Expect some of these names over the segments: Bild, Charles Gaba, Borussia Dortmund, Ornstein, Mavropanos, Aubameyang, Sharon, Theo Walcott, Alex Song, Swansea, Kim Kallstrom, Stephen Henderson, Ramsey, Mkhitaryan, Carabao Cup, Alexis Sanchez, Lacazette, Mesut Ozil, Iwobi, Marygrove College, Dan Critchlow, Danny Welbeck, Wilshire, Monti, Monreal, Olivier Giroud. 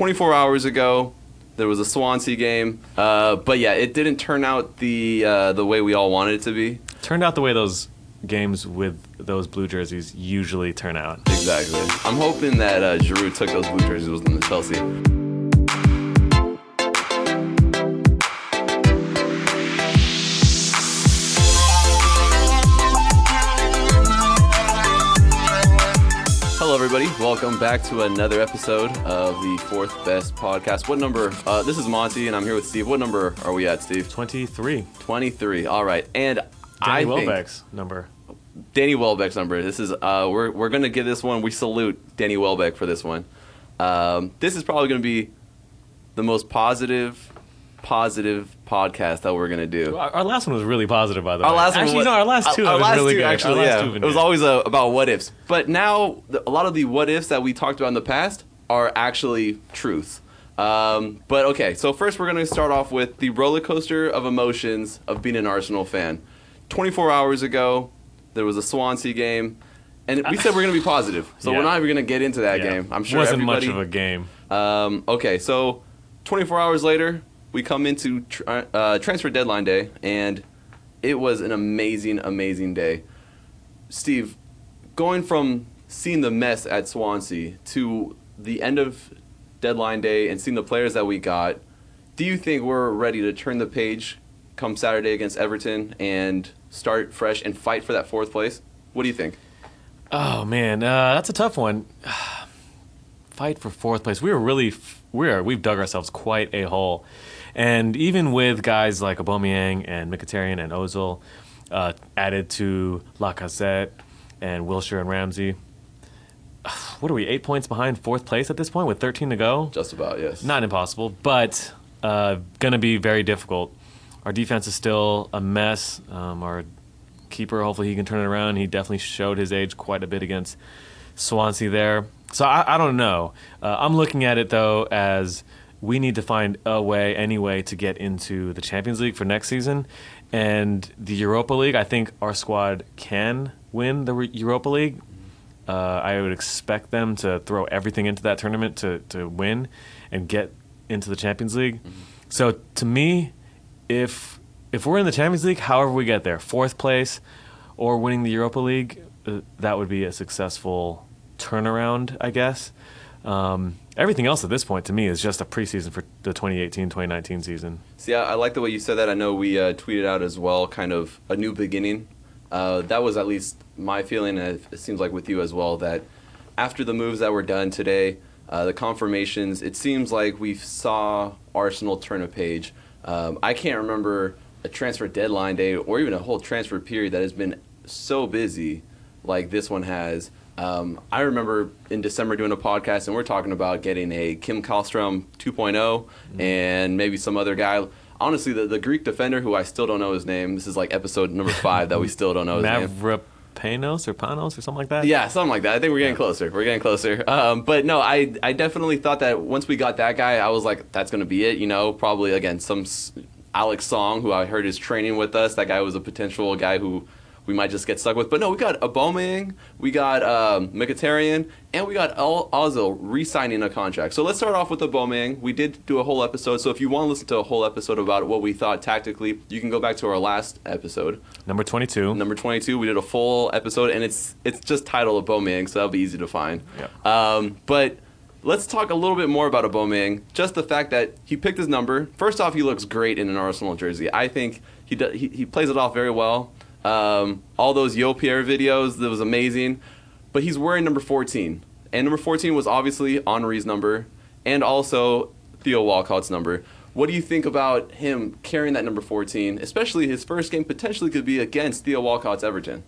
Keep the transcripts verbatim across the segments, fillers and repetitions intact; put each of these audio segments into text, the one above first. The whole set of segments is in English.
twenty-four hours ago. There was a Swansea game. Uh, but, yeah, it didn't turn out the uh, the way we all wanted it to be. Turned out the way those games with those blue jerseys usually turn out. Exactly. I'm hoping that uh, Giroud took those blue jerseys with him to Chelsea. Hello, everybody. Welcome back to another episode of the Fourth Best Podcast. What number? Uh, this is Monty, and I'm here with Steve. What number are we at, Steve? twenty-three. twenty-three. All right. And Danny I Welbeck's think... number. Danny Welbeck's number. This is, uh, we're we're going to give this one. We salute Danny Welbeck for this one. Um, this is probably going to be the most positive, positive podcast that we're going to do. Well, our last one was really positive, by the our way. Last actually, one was, no, our last two our, our was last really two, good. Actually, our last yeah. two it was always a, about what-ifs. But now, a lot of the what-ifs that we talked about in the past are actually truths. Um, but, okay, so first we're going to start off with the roller coaster of emotions of being an Arsenal fan. twenty-four hours ago, there was a Swansea game, and we said we're going to be positive. So yeah. we're not even going to get into that yeah. game. I'm sure It wasn't everybody, much of a game. Um, okay, so twenty-four hours later, we come into tra- uh, transfer deadline day, and it was an amazing, amazing day. Steve, going from seeing the mess at Swansea to the end of deadline day and seeing the players that we got, do you think we're ready to turn the page come Saturday against Everton and start fresh and fight for that fourth place? What do you think? Oh, man, uh, that's a tough one. Fight for fourth place. We were really f- we are, we've dug ourselves quite a hole. And even with guys like Aubameyang and Mkhitaryan and Ozil uh, added to Lacazette and Wilshire and Ramsey, what are we, eight points behind fourth place at this point with thirteen to go? Just about, yes. Not impossible, but uh, going to be very difficult. Our defense is still a mess. Um, our keeper, hopefully he can turn it around. He definitely showed his age quite a bit against Swansea there. So I, I don't know. Uh, I'm looking at it, though, as we need to find a way, any way, to get into the Champions League for next season. And the Europa League, I think our squad can win the Europa League. Uh, I would expect them to throw everything into that tournament to, to win and get into the Champions League. Mm-hmm. So to me, if if we're in the Champions League, however we get there, fourth place or winning the Europa League, uh, that would be a successful turnaround, I guess. Um, everything else at this point, to me, is just a preseason for the twenty eighteen twenty nineteen season. See, I, I like the way you said that. I know we uh, tweeted out as well, kind of a new beginning. Uh, that was at least my feeling, and it seems like with you as well, that after the moves that were done today, uh, the confirmations, it seems like we saw Arsenal turn a page. Um, I can't remember a transfer deadline day or even a whole transfer period that has been so busy like this one has. Um, I remember in December doing a podcast, and we're talking about getting a Kim Kallstrom two point oh mm-hmm. and maybe some other guy. Honestly, the, the Greek defender who I still don't know his name. This is like episode number five that we still don't know his Mavropanos name. Mavropanos or Panos or something like that? Yeah, something like that. I think we're getting yeah. closer. We're getting closer. Um, but no, I, I definitely thought that once we got that guy, I was like, that's going to be it. You know, probably, again, some Alex Song, who I heard is training with us. That guy was a potential guy who we might just get stuck with. But no, we got Aubameyang, we got um, Mkhitaryan, and we got Ozil re-signing a contract. So let's start off with Aubameyang. We did do a whole episode, so if you want to listen to a whole episode about what we thought tactically, you can go back to our last episode. Number twenty-two. Number twenty-two. We did a full episode, and it's it's just titled Aubameyang, so that'll be easy to find. Yeah. Um, but let's talk a little bit more about Aubameyang. Just the fact that he picked his number. First off, he looks great in an Arsenal jersey. I think he do, he, he plays it off very well. Um, all those Yo Pierre videos, that was amazing. But he's wearing number fourteen. And number fourteen was obviously Henry's number and also Theo Walcott's number. What do you think about him carrying that number fourteen, especially his first game potentially could be against Theo Walcott's Everton?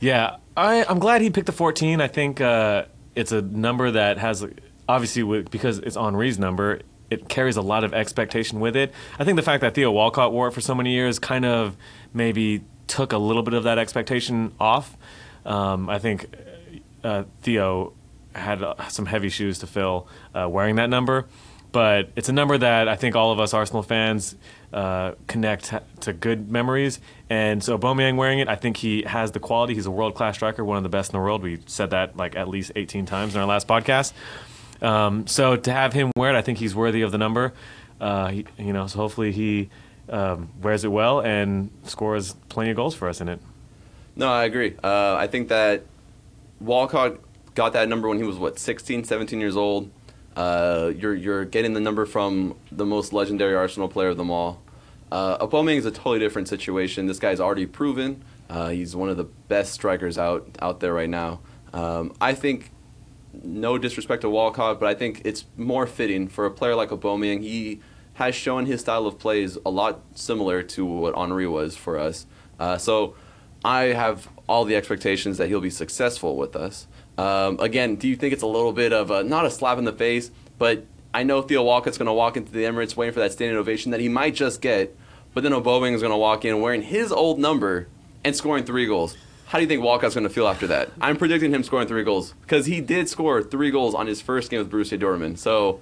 Yeah, I, I'm glad he picked the fourteen. I think uh, it's a number that has, obviously, because it's Henry's number, it carries a lot of expectation with it. I think the fact that Theo Walcott wore it for so many years kind of maybe took a little bit of that expectation off. Um, I think uh, Theo had uh, some heavy shoes to fill uh, wearing that number, but it's a number that I think all of us Arsenal fans uh, connect to good memories, and so Aubameyang wearing it, I think he has the quality. He's a world-class striker, one of the best in the world. We said that like at least eighteen times in our last podcast. Um, so to have him wear it, I think he's worthy of the number. Uh, he, you know, so hopefully he um, wears it well and scores plenty of goals for us in it. No, I agree. Uh, I think that Walcott got that number when he was, what, sixteen, seventeen years old. Uh, you're you're getting the number from the most legendary Arsenal player of them all. Uh, Aubameyang is a totally different situation. This guy's already proven. Uh, he's one of the best strikers out out there right now. Um, I think, no disrespect to Walcott, but I think it's more fitting for a player like Aubameyang. He has shown his style of play is a lot similar to what Henry was for us. Uh, so I have all the expectations that he'll be successful with us. Um, again, do you think it's a little bit of a, not a slap in the face, but I know Theo Walcott's going to walk into the Emirates waiting for that standing ovation that he might just get, but then Aubameyang is going to walk in wearing his old number and scoring three goals. How do you think Walcott's going to feel after that? I'm predicting him scoring three goals because he did score three goals on his first game with Borussia Dortmund, so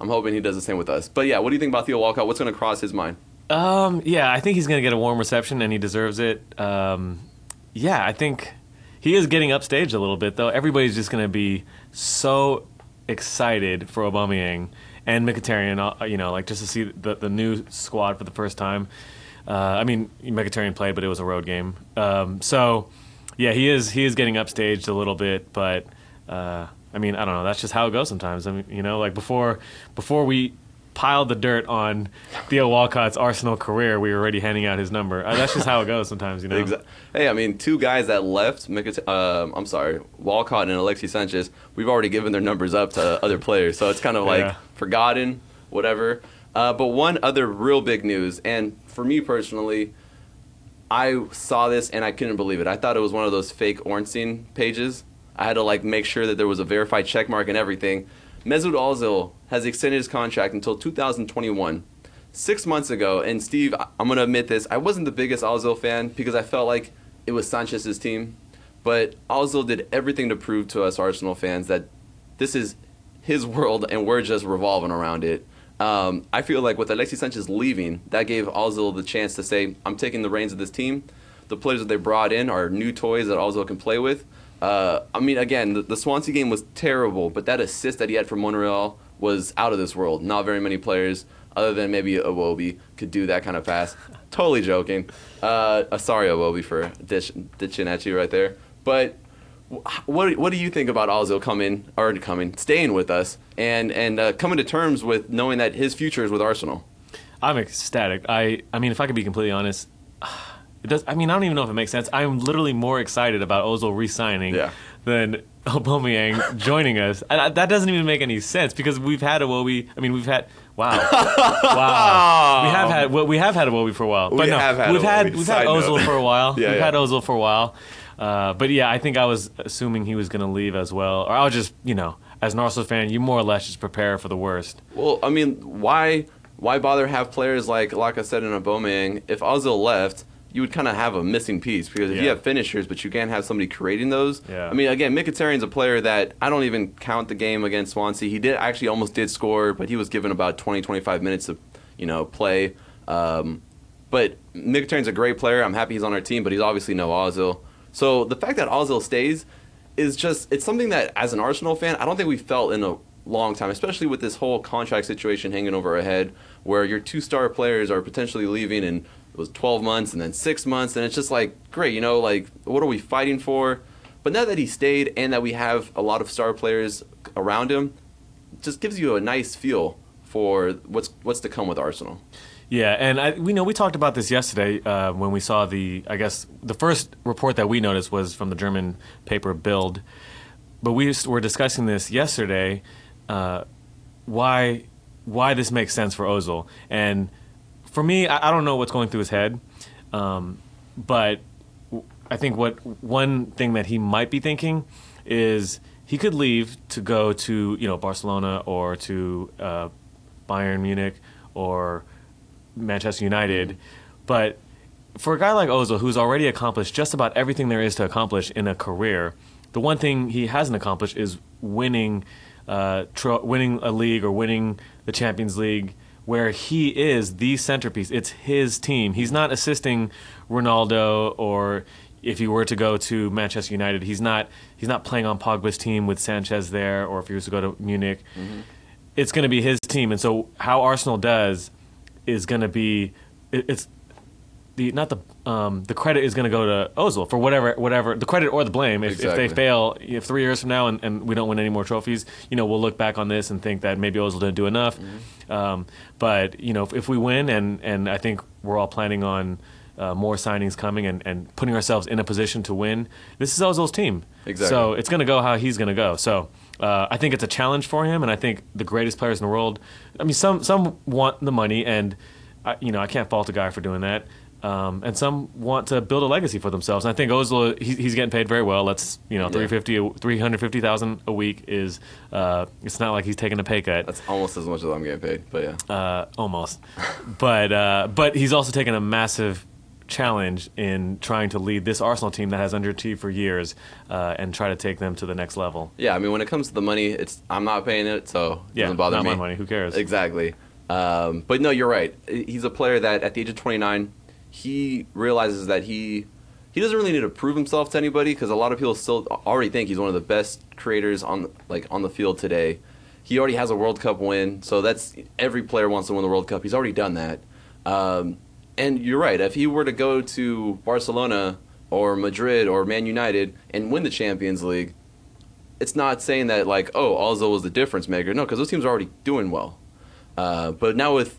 I'm hoping he does the same with us. But yeah, what do you think about Theo Walcott? What's going to cross his mind? Um, yeah, I think he's going to get a warm reception and he deserves it. Um, yeah, I think... He is getting upstaged a little bit, though. Everybody's just going to be so excited for Aubameyang and Mkhitaryan, you know, like just to see the, the new squad for the first time. Uh, I mean, Mkhitaryan played, but it was a road game. Um, so, yeah, he is he is getting upstaged a little bit, but uh, I mean, I don't know. That's just how it goes sometimes. I mean, you know, like before before we piled the dirt on Theo Walcott's Arsenal career, we were already handing out his number. Uh, that's just how it goes sometimes, you know. Exactly. Hey, I mean, two guys that left, um, I'm sorry, Walcott and Alexis Sanchez, we've already given their numbers up to other players, so it's kind of like yeah. forgotten, whatever. Uh, but one other real big news, and for me personally, I saw this and I couldn't believe it. I thought it was one of those fake Ornstein pages. I had to like make sure that there was a verified check mark and everything. Mesut Ozil has extended his contract until two thousand twenty-one. Six months ago, and Steve, I'm going to admit this, I wasn't the biggest Ozil fan because I felt like it was Sanchez's team. But Ozil did everything to prove to us Arsenal fans that this is his world and we're just revolving around it. Um, I feel like with Alexis Sanchez leaving, that gave Ozil the chance to say, I'm taking the reins of this team. The players that they brought in are new toys that Ozil can play with. Uh, I mean, again, the, the Swansea game was terrible, but that assist that he had from Monreal was out of this world. Not very many players, other than maybe Iwobi, could do that kind of pass. Totally joking. Uh, uh, sorry, Iwobi, for ditch, ditching at you right there. But what what do you think about Ozil coming, or coming, staying with us, and and uh, coming to terms with knowing that his future is with Arsenal? I'm ecstatic. I I mean, if I could be completely honest. It does, I mean, I don't even know if it makes sense. I'm literally more excited about Ozil re-signing yeah. than Aubameyang joining us. And I, that doesn't even make any sense because we've had Iwobi. I mean, we've had wow, wow. We have had well, we have had Iwobi for a while. But we no, have had we've Iwobi. had we've Side had Ozil note. for a while. yeah, we've yeah. had Ozil for a while. Uh, but yeah, I think I was assuming he was going to leave as well, or I was just you know, as an Arsenal fan, you more or less just prepare for the worst. Well, I mean, why why bother have players like Lacazette and Aubameyang if Ozil left? You would kind of have a missing piece because if yeah. you have finishers, but you can't have somebody creating those. Yeah. I mean, again, Mkhitaryan's a player that I don't even count the game against Swansea. He did actually almost did score, but he was given about twenty, twenty-five minutes of, you know, play. Um, but Mkhitaryan's a great player. I'm happy he's on our team, but he's obviously no Ozil. So the fact that Ozil stays is just, it's something that as an Arsenal fan, I don't think we felt in a long time, especially with this whole contract situation hanging over our head where your two-star players are potentially leaving and it was twelve months and then six months, and it's just like, great, you know, like, what are we fighting for? But now that he stayed and that we have a lot of star players around him, it just gives you a nice feel for what's what's to come with Arsenal. Yeah, and I, we know we talked about this yesterday uh, when we saw the, I guess, the first report that we noticed was from the German paper Bild. But we were discussing this yesterday, uh, why why this makes sense for Ozil. And for me, I don't know what's going through his head, um, but I think what one thing that he might be thinking is he could leave to go to you know Barcelona or to uh, Bayern Munich or Manchester United, but for a guy like Ozil who's already accomplished just about everything there is to accomplish in a career, the one thing he hasn't accomplished is winning, uh, tro- winning a league or winning the Champions League, where he is the centerpiece. It's his team. He's not assisting Ronaldo or if he were to go to Manchester United, he's not he's not playing on Pogba's team with Sanchez there, or if he was to go to Munich, mm-hmm. it's going to be his team. And so how Arsenal does is going to be it, it's the not the um, the credit is going to go to Ozil for whatever whatever the credit or the blame. If, exactly. if they fail, if three years from now and, and we don't win any more trophies, you know, we'll look back on this and think that maybe Ozil didn't do enough. Mm-hmm. Um, but you know, if, if we win, and and I think we're all planning on. Uh, more signings coming and, and putting ourselves in a position to win. This is Ozil's team. Exactly. So it's going to go how he's going to go. So uh, I think it's a challenge for him, and I think the greatest players in the world, I mean, some some want the money, and I, you know, I can't fault a guy for doing that. Um, and some want to build a legacy for themselves. And I think Ozil, he, he's getting paid very well. Let's, you know, yeah. three hundred fifty thousand dollars a week is, uh, it's not like he's taking a pay cut. That's almost as much as I'm getting paid, but yeah. Uh, almost. but uh, But he's also taking a massive challenge in trying to lead this Arsenal team that has underachieved for years uh, and try to take them to the next level. Yeah, I mean, when it comes to the money, it's I'm not paying it, so it yeah, doesn't bother not me. Not my money, who cares? Exactly. Um, but no, you're right. He's a player that at the age of twenty-nine, he realizes that he he doesn't really need to prove himself to anybody, because a lot of people still already think he's one of the best creators on the, like on the field today. He already has a World Cup win, so that's every player wants to win the World Cup. He's already done that. Um, And you're right, if he were to go to Barcelona or Madrid or Man United and win the Champions League, it's not saying that, like, oh, Ozil was the difference maker. No, because those teams are already doing well. Uh, but now with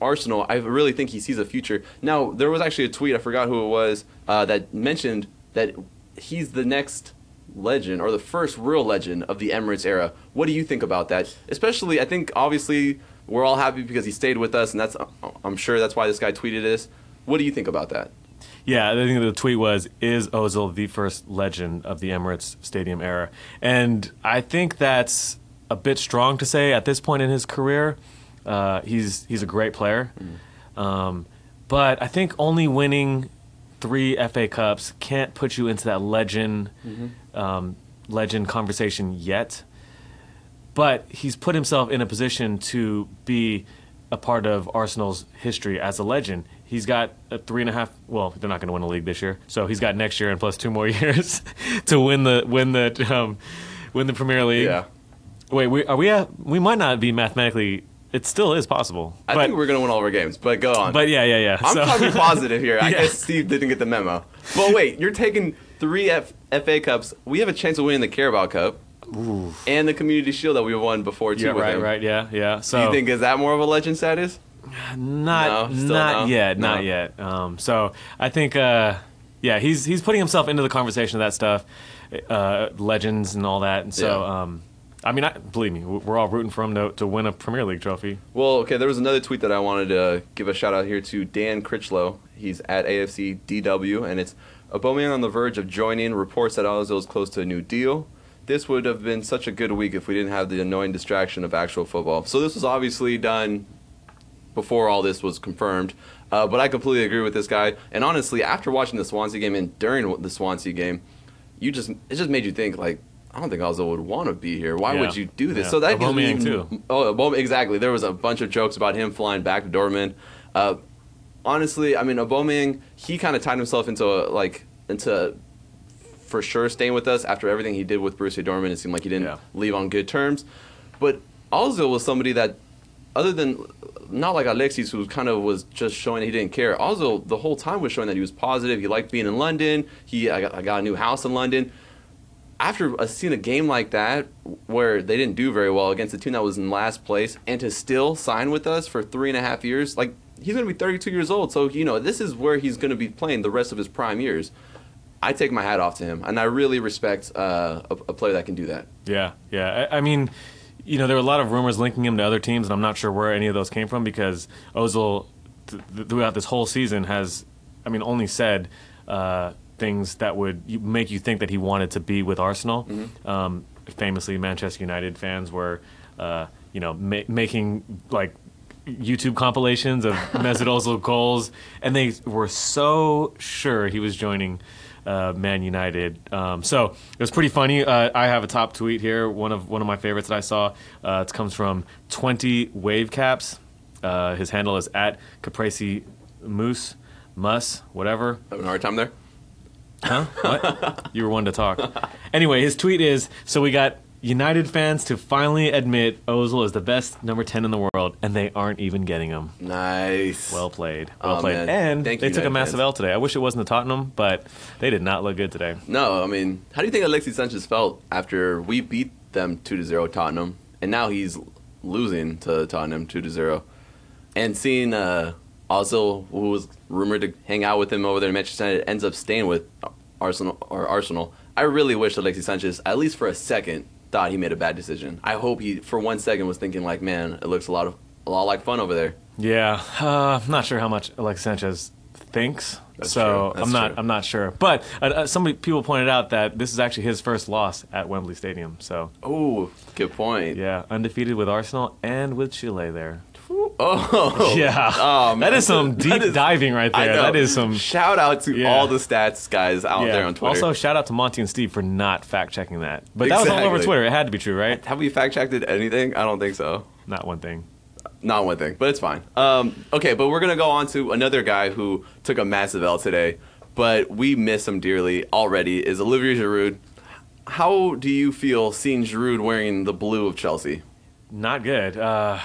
Arsenal, I really think he sees a future. Now, there was actually a tweet, I forgot who it was, uh, that mentioned that he's the next legend or the first real legend of the Emirates era. What do you think about that? Especially, I think, obviously, we're all happy because he stayed with us, and that's I'm sure that's why this guy tweeted this. What do you think about that? Yeah, I think the tweet was, is Ozil the first legend of the Emirates Stadium era? And I think that's a bit strong to say at this point in his career. Uh, he's he's a great player. Mm. Um, but I think only winning three F A Cups can't put you into that legend, mm-hmm. um, legend conversation yet. But he's put himself in a position to be a part of Arsenal's history as a legend. He's got a three and a half. Well, they're not going to win the league this year, so he's got next year and plus two more years to win the win the um, win the Premier League. Yeah. Wait, we are we? Uh, we might not be mathematically. It still is possible. I but, think we're going to win all of our games, but go on. But yeah, yeah, yeah. I'm so. talking positive here. I yeah. guess Steve didn't get the memo. But wait, you're taking three F- FA Cups. We have a chance of winning the Carabao Cup. Ooh. And the Community Shield that we won before too. Yeah, with right, him. right, yeah, yeah. So do you think is that more of a legend status? Not, no, not no. yet, no. not yet. Um, so I think, uh, yeah, he's he's putting himself into the conversation of that stuff, uh, legends and all that. And so, yeah. um, I mean, I, believe me, we're all rooting for him to to win a Premier League trophy. Well, okay, there was another tweet that I wanted to give a shout out here to Dan Critchlow. He's at A F C D W, and it's Aubameyang on the verge of joining. Reports that Ozil is close to a new deal. This would have been such a good week if we didn't have the annoying distraction of actual football. So this was obviously done before all this was confirmed. Uh, but I completely agree with this guy. And honestly, after watching the Swansea game and during the Swansea game, you just it just made you think, like, I don't think Ozil would want to be here. Why yeah. would you do this? Yeah. So that Aubameyang too. Oh, exactly. There was a bunch of jokes about him flying back to Dortmund. Uh, honestly, I mean, Aubameyang, he kind of tied himself into, a, like, into... for sure staying with us after everything he did with Borussia Dortmund. It seemed like he didn't yeah. leave on good terms. But Ozil was somebody that, other than, not like Alexis, who kind of was just showing he didn't care, Ozil the whole time was showing that he was positive. He liked being in London. He I got, I got a new house in London. After a, seeing a game like that, where they didn't do very well against a team that was in last place, and to still sign with us for three and a half years, like, he's going to be thirty-two years old. So, you know, this is where he's going to be playing the rest of his prime years. I take my hat off to him, and I really respect uh, a, a player that can do that. Yeah, yeah. I, I mean, you know, there were a lot of rumors linking him to other teams, and I'm not sure where any of those came from, because Ozil, th- th- throughout this whole season, has, I mean, only said uh, things that would make you think that he wanted to be with Arsenal. Mm-hmm. Um, famously, Manchester United fans were, uh, you know, ma- making, like, YouTube compilations of Mesut Ozil goals, and they were so sure he was joining Uh, Man United. Um, so it was pretty funny. Uh, I have a top tweet here, one of one of my favorites that I saw. Uh, it comes from twenty Wave Caps. Uh, his handle is at Caprese Moose, Muss, whatever. Having a hard time there? Huh? What? You were one to talk. Anyway, his tweet is, so we got United fans to finally admit Ozil is the best number ten in the world, and they aren't even getting him. Nice. Well played. Well oh, played. Man. And Thank they took United a massive fans. L today. I wish it wasn't the Tottenham, but they did not look good today. No, I mean, how do you think Alexis Sanchez felt after we beat them two to zero Tottenham, and now he's losing to Tottenham two to zero? And seeing uh, Ozil, who was rumored to hang out with him over there in Manchester United, ends up staying with Arsenal. Or Arsenal. I really wish Alexis Sanchez, at least for a second, thought he made a bad decision. I hope he, for one second, was thinking like, man, it looks a lot of a lot like fun over there. Yeah, uh, I'm not sure how much Alexis Sanchez thinks, That's so I'm not true. I'm not sure. But uh, somebody people pointed out that this is actually his first loss at Wembley Stadium. So oh, good point. Yeah, undefeated with Arsenal and with Chile there. Oh yeah, oh, that is some deep is, diving right there. That is some shout out to yeah. all the stats guys out yeah. there on Twitter. Also, shout out to Monty and Steve for not fact checking that. But exactly. that was all over Twitter. It had to be true, right? Have we fact checked anything? I don't think so. Not one thing. Not one thing, but it's fine. Um, okay, but we're gonna go on to another guy who took a massive L today, but we miss him dearly already. Is Olivier Giroud? How do you feel seeing Giroud wearing the blue of Chelsea? Not good. Uh,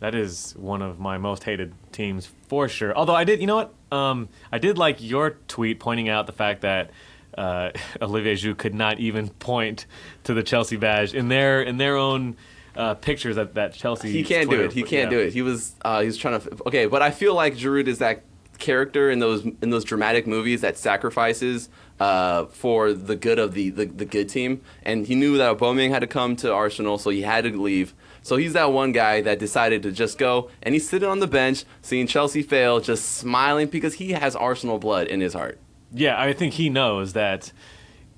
That is one of my most hated teams for sure. Although I did, you know what? Um, I did like your tweet pointing out the fact that uh, Olivier Giroud could not even point to the Chelsea badge in their in their own uh, pictures at that Chelsea. He can't Twitter, do it. He can't yeah. do it. He was uh, he was trying to. Okay, but I feel like Giroud is that character in those in those dramatic movies that sacrifices uh, for the good of the, the the good team. And he knew that Aubameyang had to come to Arsenal, so he had to leave. So he's that one guy that decided to just go, and he's sitting on the bench, seeing Chelsea fail, just smiling because he has Arsenal blood in his heart. Yeah, I think he knows that,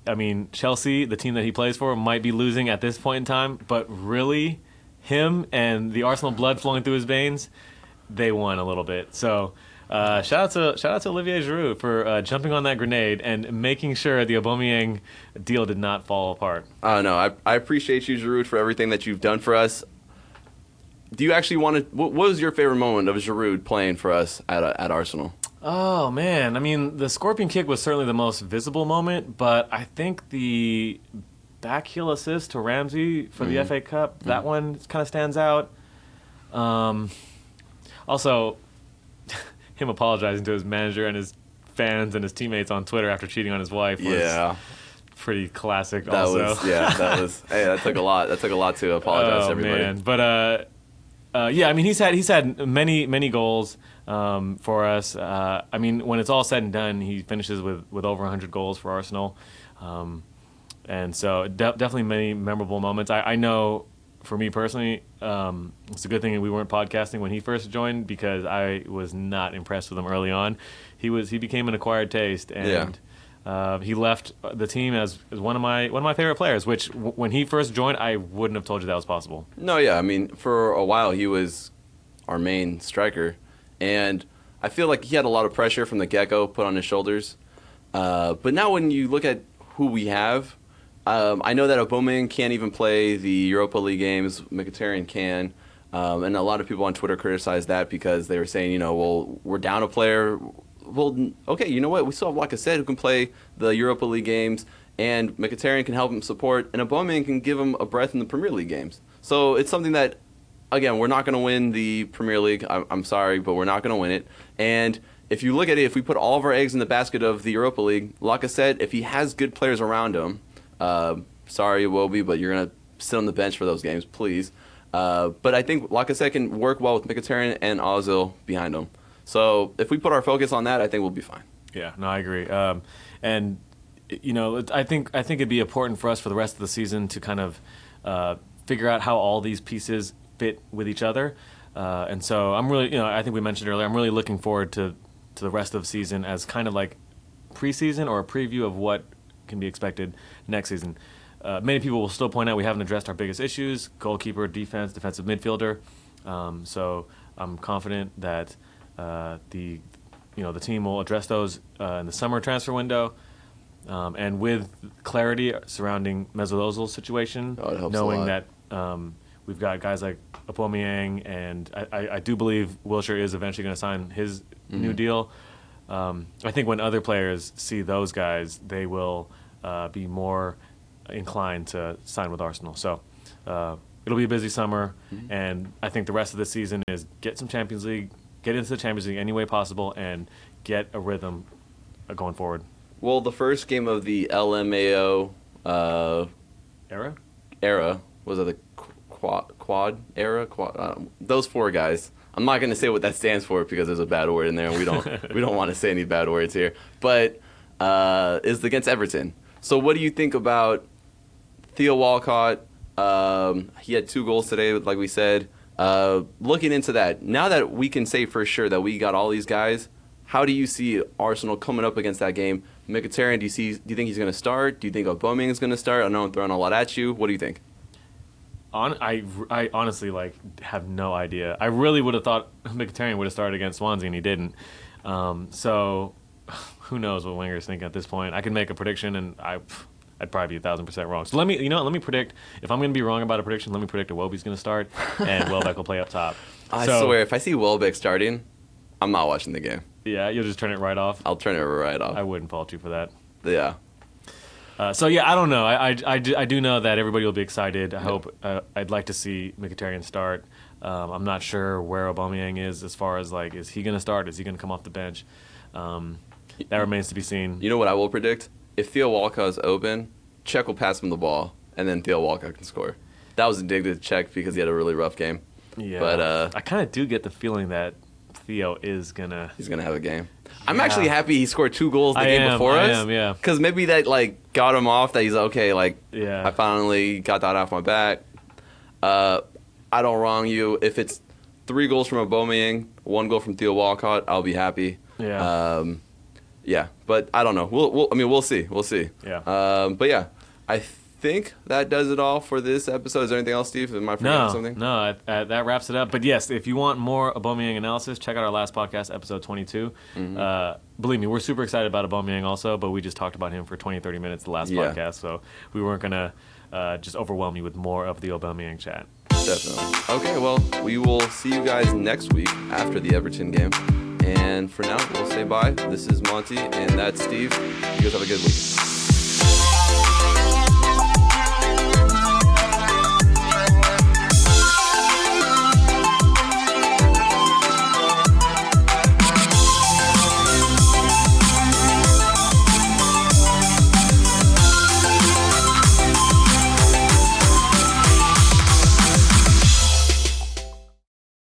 I mean, Chelsea, the team that he plays for, might be losing at this point in time, but really, him and the Arsenal blood flowing through his veins, they won a little bit. So uh, shout out to shout out to Olivier Giroud for uh, jumping on that grenade and making sure the Aubameyang deal did not fall apart. Uh, no, I, I appreciate you, Giroud, for everything that you've done for us. Do you actually want to? What was your favorite moment of Giroud playing for us at at Arsenal? Oh man, I mean, the scorpion kick was certainly the most visible moment, but I think the back heel assist to Ramsey for mm-hmm. the F A Cup, that mm-hmm. one kind of stands out. Um, also, him apologizing to his manager and his fans and his teammates on Twitter after cheating on his wife was yeah. pretty classic. That also, was, yeah, that was. Hey, that took a lot. That took a lot to apologize oh, to everybody. Man. But. Uh, Uh, yeah, I mean, he's had he's had many, many goals um, for us. Uh, I mean, when it's all said and done, he finishes with, with over one hundred goals for Arsenal. Um, and so de- definitely many memorable moments. I, I know for me personally, um, it's a good thing we weren't podcasting when he first joined because I was not impressed with him early on. He was he became an acquired taste. And yeah. Uh, he left the team as, as one of my one of my favorite players, which w- when he first joined, I wouldn't have told you that was possible. No, yeah, I mean, for a while he was our main striker, and I feel like he had a lot of pressure from the get-go put on his shoulders. Uh, but now when you look at who we have, um, I know that Aubameyang can't even play the Europa League games. Mkhitaryan can, um, and a lot of people on Twitter criticized that because they were saying, you know, well, we're down a player. Well, okay, you know what? We still have Lacazette who can play the Europa League games, and Mkhitaryan can help him support, and Aubameyang can give him a breath in the Premier League games. So it's something that, again, we're not going to win the Premier League. I'm, I'm sorry, but we're not going to win it. And if you look at it, if we put all of our eggs in the basket of the Europa League, Lacazette, if he has good players around him, uh, sorry, Iwobi, but you're going to sit on the bench for those games, please. Uh, but I think Lacazette can work well with Mkhitaryan and Ozil behind him. So if we put our focus on that, I think we'll be fine. Yeah, no, I agree. Um, and, you know, I think I think it'd be important for us for the rest of the season to kind of uh, figure out how all these pieces fit with each other. Uh, and so I'm really, you know, I think we mentioned earlier, I'm really looking forward to, to the rest of the season as kind of like preseason or a preview of what can be expected next season. Uh, many people will still point out we haven't addressed our biggest issues, goalkeeper, defense, defensive midfielder. Um, so I'm confident that... Uh, the, you know, the team will address those uh, in the summer transfer window, um, and with clarity surrounding Mesut Ozil's situation, oh, knowing that um, we've got guys like Aubameyang, and I, I, I do believe Wilshire is eventually going to sign his mm-hmm. new deal. um, I think when other players see those guys, they will uh, be more inclined to sign with Arsenal. So uh, it'll be a busy summer, mm-hmm. and I think the rest of the season is get some Champions League, get into the Champions League any way possible, and get a rhythm going forward. Well, the first game of the L M A O uh, era era was it the quad, quad era? Quad, uh, those four guys. I'm not going to say what that stands for because there's a bad word in there, and we don't we don't want to say any bad words here. But uh, it's against Everton. So what do you think about Theo Walcott? Um, he had two goals today, like we said. Uh, looking into that, now that we can say for sure that we got all these guys, how do you see Arsenal coming up against that game? Mkhitaryan, do you see? Do you think he's going to start? Do you think Aubameyang is going to start? I know I'm throwing a lot at you. What do you think? On, I, I honestly like have no idea. I really would have thought Mkhitaryan would have started against Swansea, and he didn't. Um, so who knows what wingers think at this point? I can make a prediction, and I. I'd probably be a thousand percent wrong. So let me, you know, let me predict. If I'm going to be wrong about a prediction, let me predict Iwobi's going to start, and Welbeck will play up top. I so, swear, if I see Welbeck starting, I'm not watching the game. Yeah, you'll just turn it right off. I'll turn it right off. I wouldn't fault you for that. Yeah. Uh, so yeah, I don't know. I, I, I, do, I do know that everybody will be excited. I yeah. hope. Uh, I'd like to see Mkhitaryan start. Um, I'm not sure where Aubameyang is as far as like, is he going to start? Is he going to come off the bench? Um, that remains to be seen. You know what I will predict? If Theo Walcott is open, Cech will pass him the ball, and then Theo Walcott can score. That was a dig to Cech because he had a really rough game. Yeah, but uh, I kind of do get the feeling that Theo is gonna. He's gonna have a game. Yeah. I'm actually happy he scored two goals the I game am, before I us. I am, yeah. Because maybe that like got him off. That he's okay. Like, yeah. I finally got that off my back. Uh, I don't wrong you. If it's three goals from Aubameyang, one goal from Theo Walcott, I'll be happy. Yeah. Um, Yeah, but I don't know. We'll, we'll, I mean, we'll see. We'll see. Yeah. Um, but yeah, I think that does it all for this episode. Is there anything else, Steve? Am I forgetting no, something? No, I, I, that wraps it up. But yes, if you want more Aubameyang analysis, check out our last podcast, episode twenty-two. Mm-hmm. Uh, believe me, we're super excited about Aubameyang also, but we just talked about him for twenty, thirty minutes the last yeah. podcast, so we weren't going to uh, just overwhelm you with more of the Aubameyang chat. Definitely. Okay, well, we will see you guys next week after the Everton game. And for now, we'll say bye. This is Monty, and that's Steve. You guys have a good week.